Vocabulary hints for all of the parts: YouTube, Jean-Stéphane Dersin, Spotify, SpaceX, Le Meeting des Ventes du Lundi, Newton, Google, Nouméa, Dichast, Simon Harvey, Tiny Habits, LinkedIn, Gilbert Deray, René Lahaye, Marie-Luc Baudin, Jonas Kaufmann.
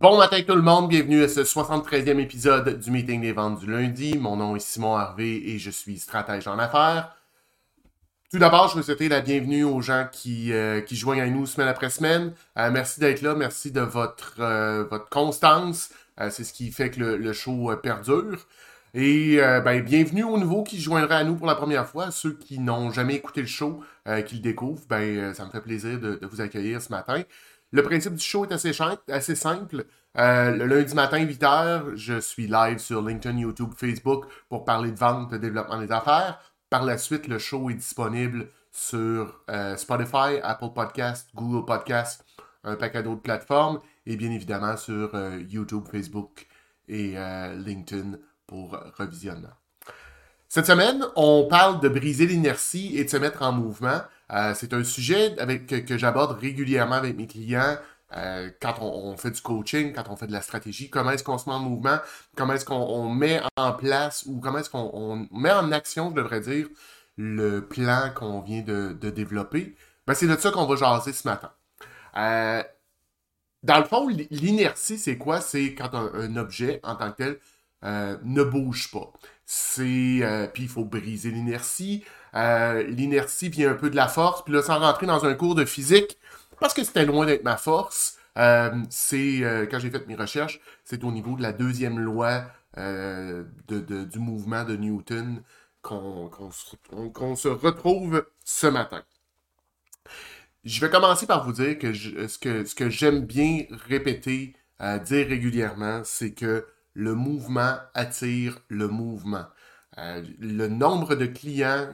Bon matin tout le monde, bienvenue à ce 73e épisode du meeting des ventes du lundi. Mon nom est Simon Harvey et je suis stratège en affaires. Tout d'abord, je veux souhaiter la bienvenue aux gens qui joignent à nous semaine après semaine. Merci d'être là, merci de votre constance. C'est ce qui fait que le show perdure. Et bienvenue aux nouveaux qui se joindraient à nous pour la première fois. Ceux qui n'ont jamais écouté le show, qui le découvrent, ça me fait plaisir de vous accueillir ce matin. Le principe du show est assez simple. Le lundi matin, 8h, je suis live sur LinkedIn, YouTube, Facebook pour parler de vente, de développement des affaires. Par la suite, le show est disponible sur Spotify, Apple Podcasts, Google Podcasts, un paquet d'autres plateformes et bien évidemment sur YouTube, Facebook et LinkedIn pour revisionnement. Cette semaine, on parle de briser l'inertie et de se mettre en mouvement. C'est un sujet que j'aborde régulièrement avec mes clients quand on fait du coaching, quand on fait de la stratégie. Comment est-ce qu'on se met en mouvement? Comment est-ce qu'on met en place ou comment est-ce qu'on met en action, je devrais dire, le plan qu'on vient de développer? C'est de ça qu'on va jaser ce matin. Dans le fond, l'inertie, c'est quoi? C'est quand un objet en tant que tel ne bouge pas. Puis il faut briser l'inertie. L'inertie vient un peu de la force. Puis là, sans rentrer dans un cours de physique, parce que c'était loin d'être ma force, quand j'ai fait mes recherches, c'est au niveau de la deuxième loi du mouvement de Newton qu'on se retrouve ce matin. Je vais commencer par vous dire que ce que j'aime bien répéter, dire régulièrement, c'est que le mouvement attire le mouvement. Le nombre de clients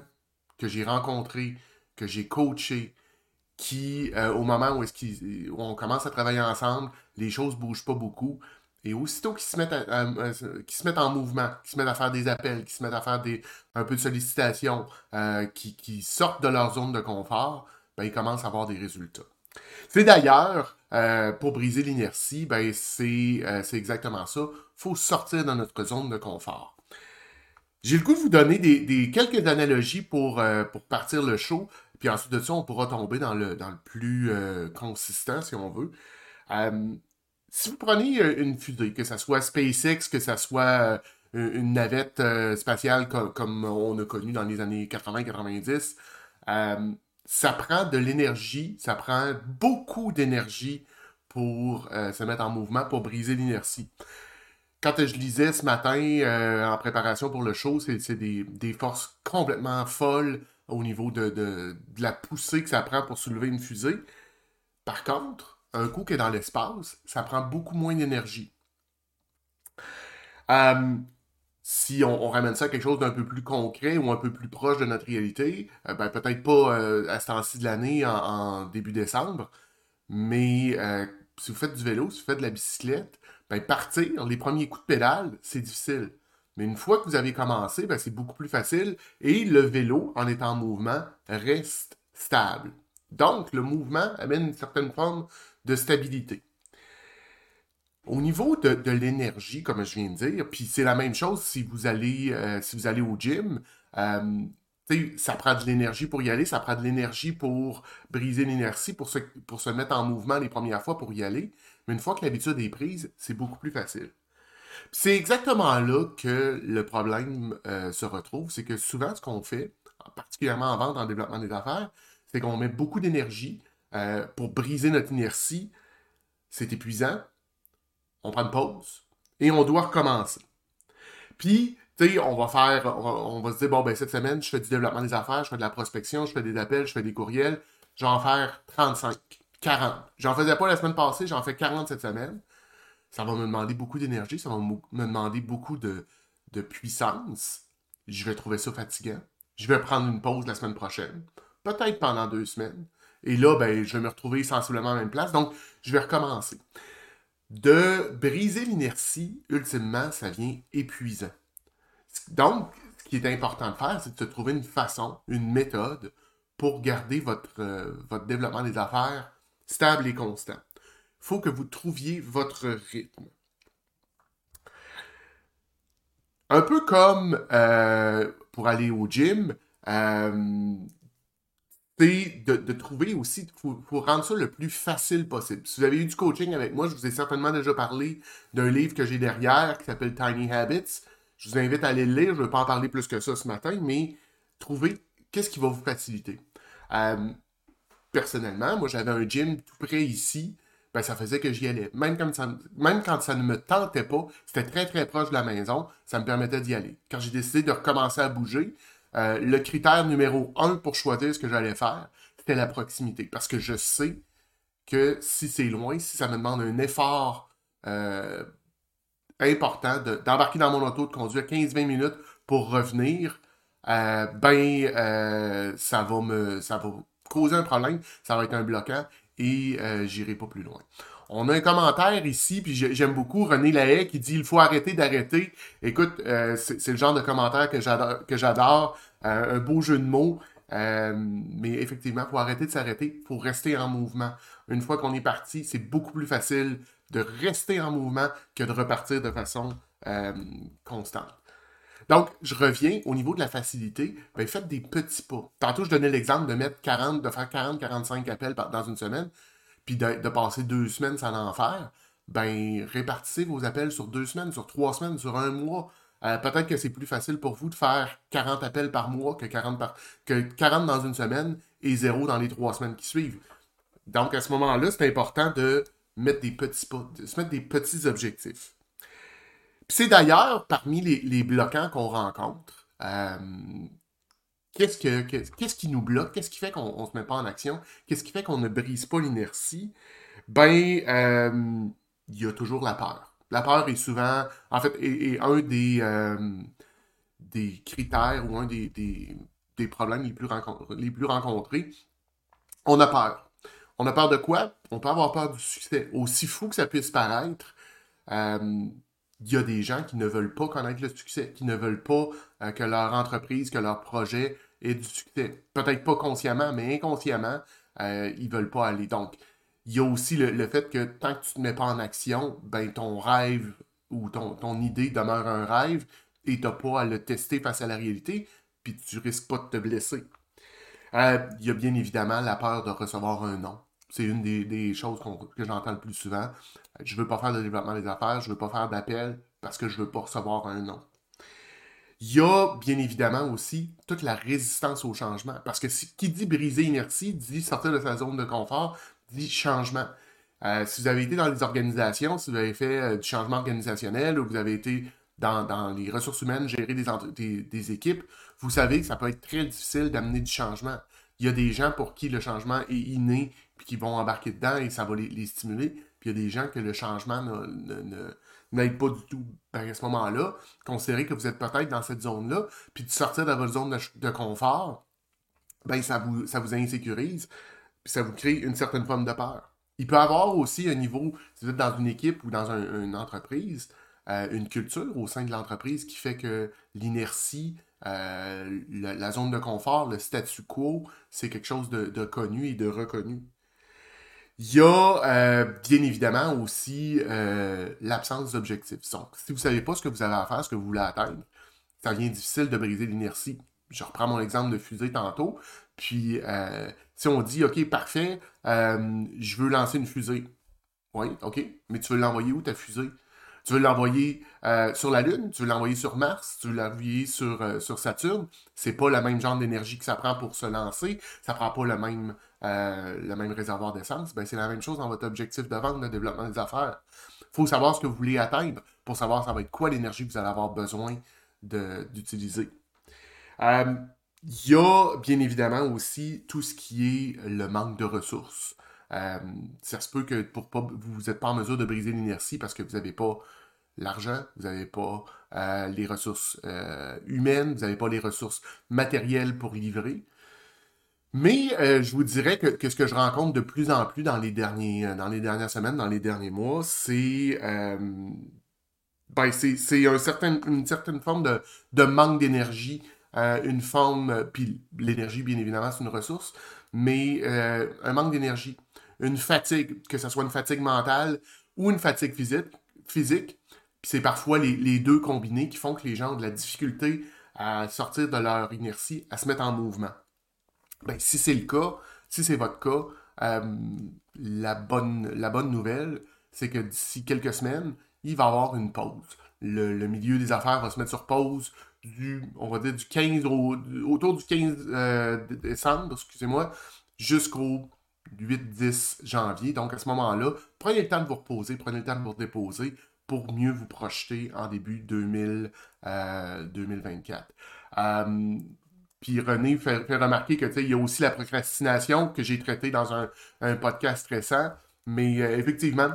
que j'ai rencontrés, que j'ai coachés, qui, au moment où on commence à travailler ensemble, les choses ne bougent pas beaucoup. Et aussitôt qu'ils se mettent en mouvement, qu'ils se mettent à faire des appels, qu'ils se mettent à faire un peu de sollicitation, qu'ils sortent de leur zone de confort, ils commencent à avoir des résultats. C'est d'ailleurs, pour briser l'inertie, c'est exactement ça. Il faut sortir de notre zone de confort. J'ai le goût de vous donner quelques analogies pour partir le show. Puis ensuite de ça, on pourra tomber dans le plus consistant, si on veut. Si vous prenez une fusée, que ce soit SpaceX, que ce soit une navette spatiale comme on a connu dans les années 80-90, ça prend de l'énergie, ça prend beaucoup d'énergie pour se mettre en mouvement, pour briser l'inertie. Quand je lisais ce matin, en préparation pour le show, c'est des forces complètement folles au niveau de la poussée que ça prend pour soulever une fusée. Par contre, un coup qui est dans l'espace, ça prend beaucoup moins d'énergie. Si on ramène ça à quelque chose d'un peu plus concret ou un peu plus proche de notre réalité, peut-être pas à ce temps-ci de l'année, en début décembre, mais si vous faites du vélo, si vous faites de la bicyclette, partir, les premiers coups de pédale, c'est difficile. Mais une fois que vous avez commencé, c'est beaucoup plus facile et le vélo, en étant en mouvement, reste stable. Donc, le mouvement amène une certaine forme de stabilité. Au niveau de l'énergie, comme je viens de dire, puis c'est la même chose si vous allez au gym, ça prend de l'énergie pour y aller, ça prend de l'énergie pour briser l'inertie, pour se mettre en mouvement les premières fois pour y aller. Mais une fois que l'habitude est prise, c'est beaucoup plus facile. Puis c'est exactement là que le problème se retrouve, c'est que souvent ce qu'on fait, particulièrement en vente, en développement des affaires, c'est qu'on met beaucoup d'énergie pour briser notre inertie. C'est épuisant. On prend une pause et on doit recommencer. Puis, on va se dire, cette semaine, je fais du développement des affaires, je fais de la prospection, je fais des appels, je fais des courriels, je vais en faire 35, 40. J'en faisais pas la semaine passée, j'en fais 40 cette semaine. Ça va me demander beaucoup d'énergie, ça va me demander beaucoup de puissance. Je vais trouver ça fatigant. Je vais prendre une pause la semaine prochaine, peut-être pendant 2 semaines. Et là, je vais me retrouver sensiblement à la même place, donc je vais recommencer. De briser l'inertie, ultimement, ça devient épuisant. Donc, ce qui est important de faire, c'est de trouver une façon, une méthode pour garder votre développement des affaires stable et constant. Il faut que vous trouviez votre rythme. Un peu comme pour aller au gym, c'est de trouver aussi, faut rendre ça le plus facile possible. Si vous avez eu du coaching avec moi, je vous ai certainement déjà parlé d'un livre que j'ai derrière qui s'appelle Tiny Habits. Je vous invite à aller le lire, je ne vais pas en parler plus que ça ce matin, mais trouvez qu'est-ce qui va vous faciliter. Personnellement, moi j'avais un gym tout près ici, ben, ça faisait que j'y allais. Même quand ça ne me tentait pas, c'était très très proche de la maison, ça me permettait d'y aller. Quand j'ai décidé de recommencer à bouger, le critère numéro 1 pour choisir ce que j'allais faire, c'était la proximité. Parce que je sais que si c'est loin, si ça me demande un effort important d'embarquer dans mon auto, de conduire 15-20 minutes pour revenir, ça va causer un problème, ça va être un bloquant et j'irai pas plus loin. On a un commentaire ici, puis j'aime beaucoup René Lahaye qui dit « Il faut arrêter d'arrêter ». Écoute, c'est le genre de commentaire que j'adore. Un beau jeu de mots, mais effectivement, il faut arrêter de s'arrêter, il faut rester en mouvement. Une fois qu'on est parti, c'est beaucoup plus facile de rester en mouvement que de repartir de façon constante. Donc, je reviens au niveau de la facilité. Ben, faites des petits pas. Tantôt, je donnais l'exemple de mettre 40, de faire 40-45 appels dans une semaine, puis de passer 2 semaines sans en faire. Ben, répartissez vos appels sur 2 semaines, sur 3 semaines, sur 1 mois. Peut-être que c'est plus facile pour vous de faire 40 appels par mois que 40 dans une semaine et 0 dans les 3 semaines qui suivent. Donc, à ce moment-là, c'est important de mettre des petits pas, de se mettre des petits objectifs. Puis c'est d'ailleurs parmi les bloquants qu'on rencontre. Qu'est-ce qui nous bloque? Qu'est-ce qui fait qu'on ne se met pas en action? Qu'est-ce qui fait qu'on ne brise pas l'inertie? Il y a toujours la peur. La peur est souvent, en fait, est un des critères ou un des problèmes les plus rencontrés. On a peur. On a peur de quoi? On peut avoir peur du succès. Aussi fou que ça puisse paraître, il y a des gens qui ne veulent pas connaître le succès, qui ne veulent pas que leur entreprise, que leur projet ait du succès. Peut-être pas consciemment, mais inconsciemment, ils ne veulent pas aller. Donc, il y a aussi le fait que tant que tu ne te mets pas en action, ben ton rêve ou ton idée demeure un rêve et tu n'as pas à le tester face à la réalité, puis tu ne risques pas de te blesser. Il y a bien évidemment la peur de recevoir un non. C'est une des choses que j'entends le plus souvent. Je ne veux pas faire de développement des affaires, je ne veux pas faire d'appel parce que je ne veux pas recevoir un non. Il y a bien évidemment aussi toute la résistance au changement. Parce que qui dit briser l'inertie, dit sortir de sa zone de confort, dit changement. Si vous avez été dans les organisations, si vous avez fait du changement organisationnel ou vous avez été dans les ressources humaines, gérer des équipes, vous savez que ça peut être très difficile d'amener du changement. Il y a des gens pour qui le changement est inné puis qui vont embarquer dedans et ça va les stimuler. Puis il y a des gens que le changement n'aide pas du tout. Ben, à ce moment-là, considérez que vous êtes peut-être dans cette zone-là, puis de sortir de votre zone de confort, ben, ça vous insécurise, puis ça vous crée une certaine forme de peur. Il peut y avoir aussi un niveau, si vous êtes dans une équipe ou dans une entreprise, une culture au sein de l'entreprise qui fait que l'inertie, la zone de confort, le statu quo, c'est quelque chose de connu et de reconnu. Il y a bien évidemment aussi l'absence d'objectifs. Donc, si vous ne savez pas ce que vous avez à faire, ce que vous voulez atteindre, ça devient difficile de briser l'inertie. Je reprends mon exemple de fusée tantôt. Puis, si on dit « OK, parfait, je veux lancer une fusée. » Oui, OK, mais tu veux l'envoyer où ta fusée? Tu veux l'envoyer sur la Lune, tu veux l'envoyer sur Mars, tu veux l'envoyer sur Saturne. C'est pas le même genre d'énergie que ça prend pour se lancer. Ça prend pas le même réservoir d'essence. Ben, c'est la même chose dans votre objectif de vente, de développement des affaires. Il faut savoir ce que vous voulez atteindre pour savoir ça va être quoi l'énergie que vous allez avoir besoin d'utiliser. Il y a bien évidemment aussi tout ce qui est le manque de ressources. Ça se peut que vous n'êtes pas en mesure de briser l'inertie parce que vous n'avez pas l'argent, vous n'avez pas les ressources humaines, vous n'avez pas les ressources matérielles pour livrer. Mais je vous dirais que ce que je rencontre de plus en plus dans les dernières semaines, dans les derniers mois, c'est une certaine forme de manque d'énergie, une forme, puis l'énergie bien évidemment c'est une ressource, mais un manque d'énergie. Une fatigue, que ce soit une fatigue mentale ou une fatigue physique. Puis c'est parfois les deux combinés qui font que les gens ont de la difficulté à sortir de leur inertie, à se mettre en mouvement. Ben, si c'est le cas, si c'est votre cas, la bonne nouvelle, c'est que d'ici quelques semaines, il va y avoir une pause. Le milieu des affaires va se mettre sur pause on va dire du 15 autour du 15 décembre, jusqu'au 8-10 janvier. Donc à ce moment-là, prenez le temps de vous reposer, prenez le temps de vous déposer pour mieux vous projeter en début 2024. Puis René fait remarquer que il y a aussi la procrastination que j'ai traitée dans un podcast récent. Mais effectivement,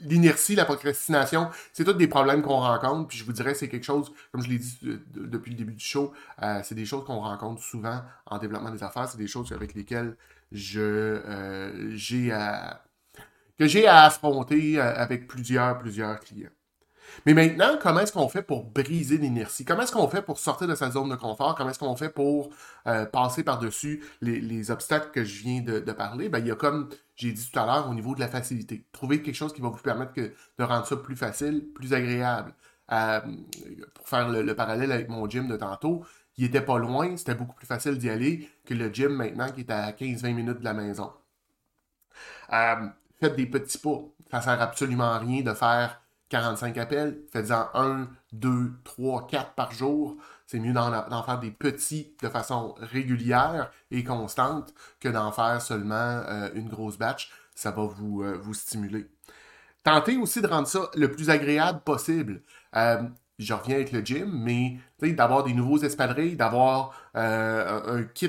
l'inertie, la procrastination, c'est tous des problèmes qu'on rencontre. Puis je vous dirais, c'est quelque chose, comme je l'ai dit depuis le début du show, c'est des choses qu'on rencontre souvent en développement des affaires. C'est des choses avec lesquelles j'ai à affronter avec plusieurs clients. Mais maintenant, comment est-ce qu'on fait pour briser l'inertie? Comment est-ce qu'on fait pour sortir de sa zone de confort? Comment est-ce qu'on fait pour passer par-dessus les obstacles que je viens de parler? Ben, il y a, comme j'ai dit tout à l'heure, au niveau de la facilité. Trouver quelque chose qui va vous permettre de rendre ça plus facile, plus agréable. Pour faire le parallèle avec mon gym de tantôt, il n'était pas loin, c'était beaucoup plus facile d'y aller que le gym maintenant qui est à 15-20 minutes de la maison. Faites des petits pas. Ça ne sert absolument à rien de faire 45 appels, faites-en 1, 2, 3, 4 par jour. C'est mieux d'en faire des petits de façon régulière et constante que d'en faire seulement une grosse batch. Ça va vous stimuler. Tentez aussi de rendre ça le plus agréable possible. Je reviens avec le gym, mais d'avoir des nouveaux espadrilles, d'avoir un kit,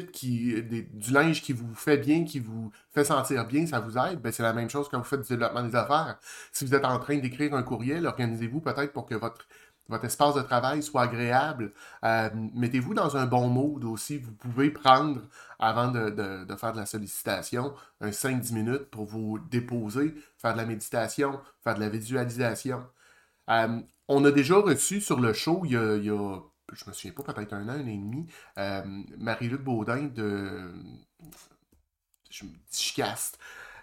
du linge qui vous fait bien, qui vous fait sentir bien, ça vous aide. Bien, c'est la même chose quand vous faites du développement des affaires. Si vous êtes en train d'écrire un courriel, organisez-vous peut-être pour que votre espace de travail soit agréable. Mettez-vous dans un bon mode aussi. Vous pouvez prendre, avant de faire de la sollicitation, un 5-10 minutes pour vous déposer, faire de la méditation, faire de la visualisation. On a déjà reçu sur le show, il y a je me souviens pas, peut-être un an, un an et demi, Marie-Luc Baudin de Dichast,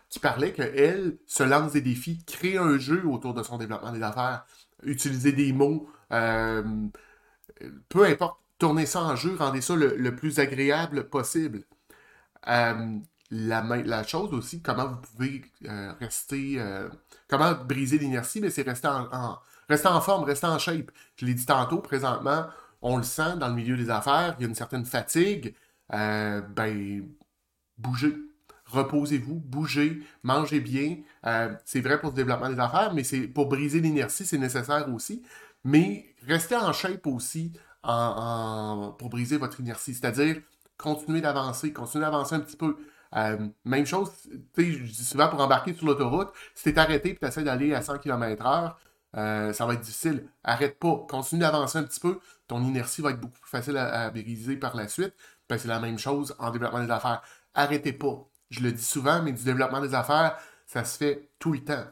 qui parlait qu'elle se lance des défis, crée un jeu autour de son développement des affaires, utiliser des mots, peu importe, tournez ça en jeu, rendez ça le plus agréable possible. La chose aussi, comment vous pouvez rester... comment briser l'inertie, mais c'est rester en forme, rester en shape. Je l'ai dit tantôt, présentement, on le sent dans le milieu des affaires, il y a une certaine fatigue. Bougez. Reposez-vous, bougez, mangez bien. C'est vrai pour le développement des affaires, mais pour briser l'inertie, c'est nécessaire aussi. Mais restez en shape aussi pour briser votre inertie. C'est-à-dire, continuez d'avancer un petit peu. Même chose, je dis souvent pour embarquer sur l'autoroute, si t'es arrêté et t'essaies d'aller à 100 km/h, ça va être difficile. Arrête pas, continue d'avancer un petit peu, ton inertie va être beaucoup plus facile à briser par la suite. Ben, c'est la même chose en développement des affaires. Arrêtez pas. Je le dis souvent, mais du développement des affaires, ça se fait tout le temps.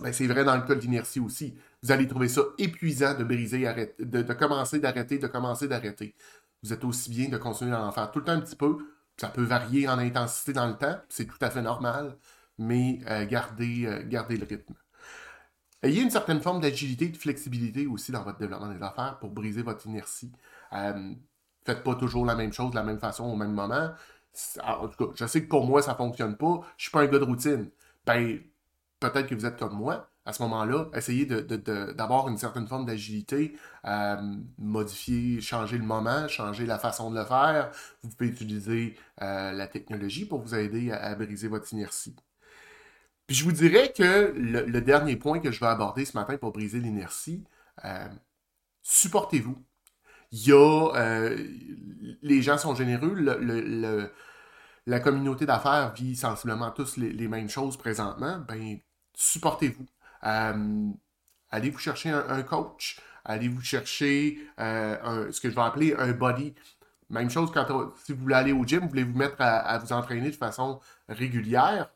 Ben, c'est vrai dans le cas de l'inertie aussi. Vous allez trouver ça épuisant de briser, de commencer, d'arrêter, de commencer, d'arrêter. Vous êtes aussi bien de continuer d'en faire tout le temps un petit peu. Ça peut varier en intensité dans le temps, c'est tout à fait normal, mais gardez le rythme. Ayez une certaine forme d'agilité et de flexibilité aussi dans votre développement des affaires pour briser votre inertie. Faites pas toujours la même chose de la même façon au même moment. En tout cas, je sais que pour moi, ça ne fonctionne pas. Je ne suis pas un gars de routine. Ben, peut-être que vous êtes comme moi. À ce moment-là, essayez d'avoir une certaine forme d'agilité, modifier, changer le moment, changer la façon de le faire. Vous pouvez utiliser la technologie pour vous aider à briser votre inertie. Puis je vous dirais que le dernier point que je vais aborder ce matin pour briser l'inertie, supportez-vous. Les gens sont généreux, la communauté d'affaires vit sensiblement tous les mêmes choses présentement. Ben, supportez-vous. Allez vous chercher un coach, allez vous chercher ce que je vais appeler un buddy. Même chose si vous voulez aller au gym, vous voulez vous mettre à vous entraîner de façon régulière,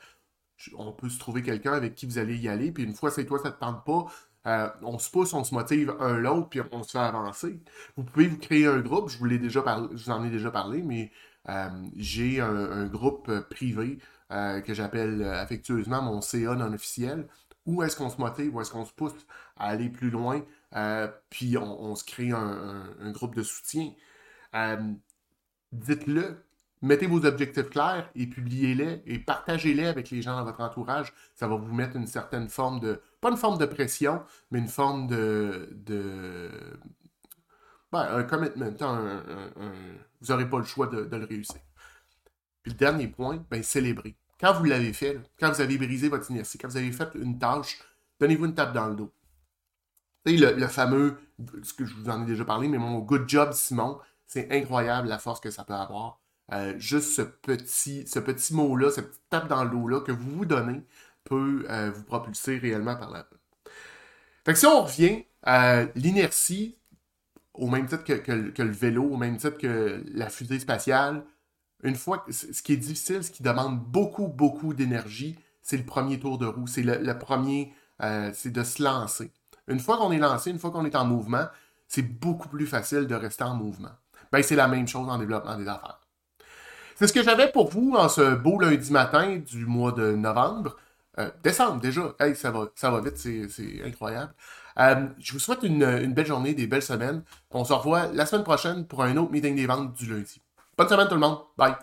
on peut se trouver quelqu'un avec qui vous allez y aller, puis une fois c'est toi, ça ne te tente pas, on se pousse, on se motive un l'autre, puis on se fait avancer. Vous pouvez vous créer un groupe, je vous en ai déjà parlé, mais j'ai un groupe privé que j'appelle affectueusement mon CA non officiel. Où est-ce qu'on se motive, où est-ce qu'on se pousse à aller plus loin, puis on se crée un groupe de soutien. Dites-le, mettez vos objectifs clairs et publiez-les et partagez-les avec les gens dans votre entourage. Ça va vous mettre une certaine forme de, pas une forme de pression, mais une forme de un commitment. Vous n'aurez pas le choix de le réussir. Puis le dernier point, célébrez. Quand vous l'avez fait, là, quand vous avez brisé votre inertie, quand vous avez fait une tâche, donnez-vous une tape dans le dos. Le fameux, ce que je vous en ai déjà parlé, mais mon good job, Simon, c'est incroyable la force que ça peut avoir. Juste ce petit mot-là, cette petite tape dans le dos-là que vous vous donnez peut vous propulser réellement par la route. Fait que si on revient à l'inertie, au même titre que le vélo, au même titre que la fusée spatiale, une fois, ce qui est difficile, ce qui demande beaucoup, beaucoup d'énergie, c'est le premier tour de roue, c'est le premier, c'est de se lancer. Une fois qu'on est lancé, une fois qu'on est en mouvement, c'est beaucoup plus facile de rester en mouvement. C'est la même chose en développement des affaires. C'est ce que j'avais pour vous en ce beau lundi matin du mois de novembre. Décembre déjà. Ça va vite, c'est incroyable. Je vous souhaite une belle journée, des belles semaines. On se revoit la semaine prochaine pour un autre meeting des ventes du lundi. Bonne semaine tout le monde. Bye!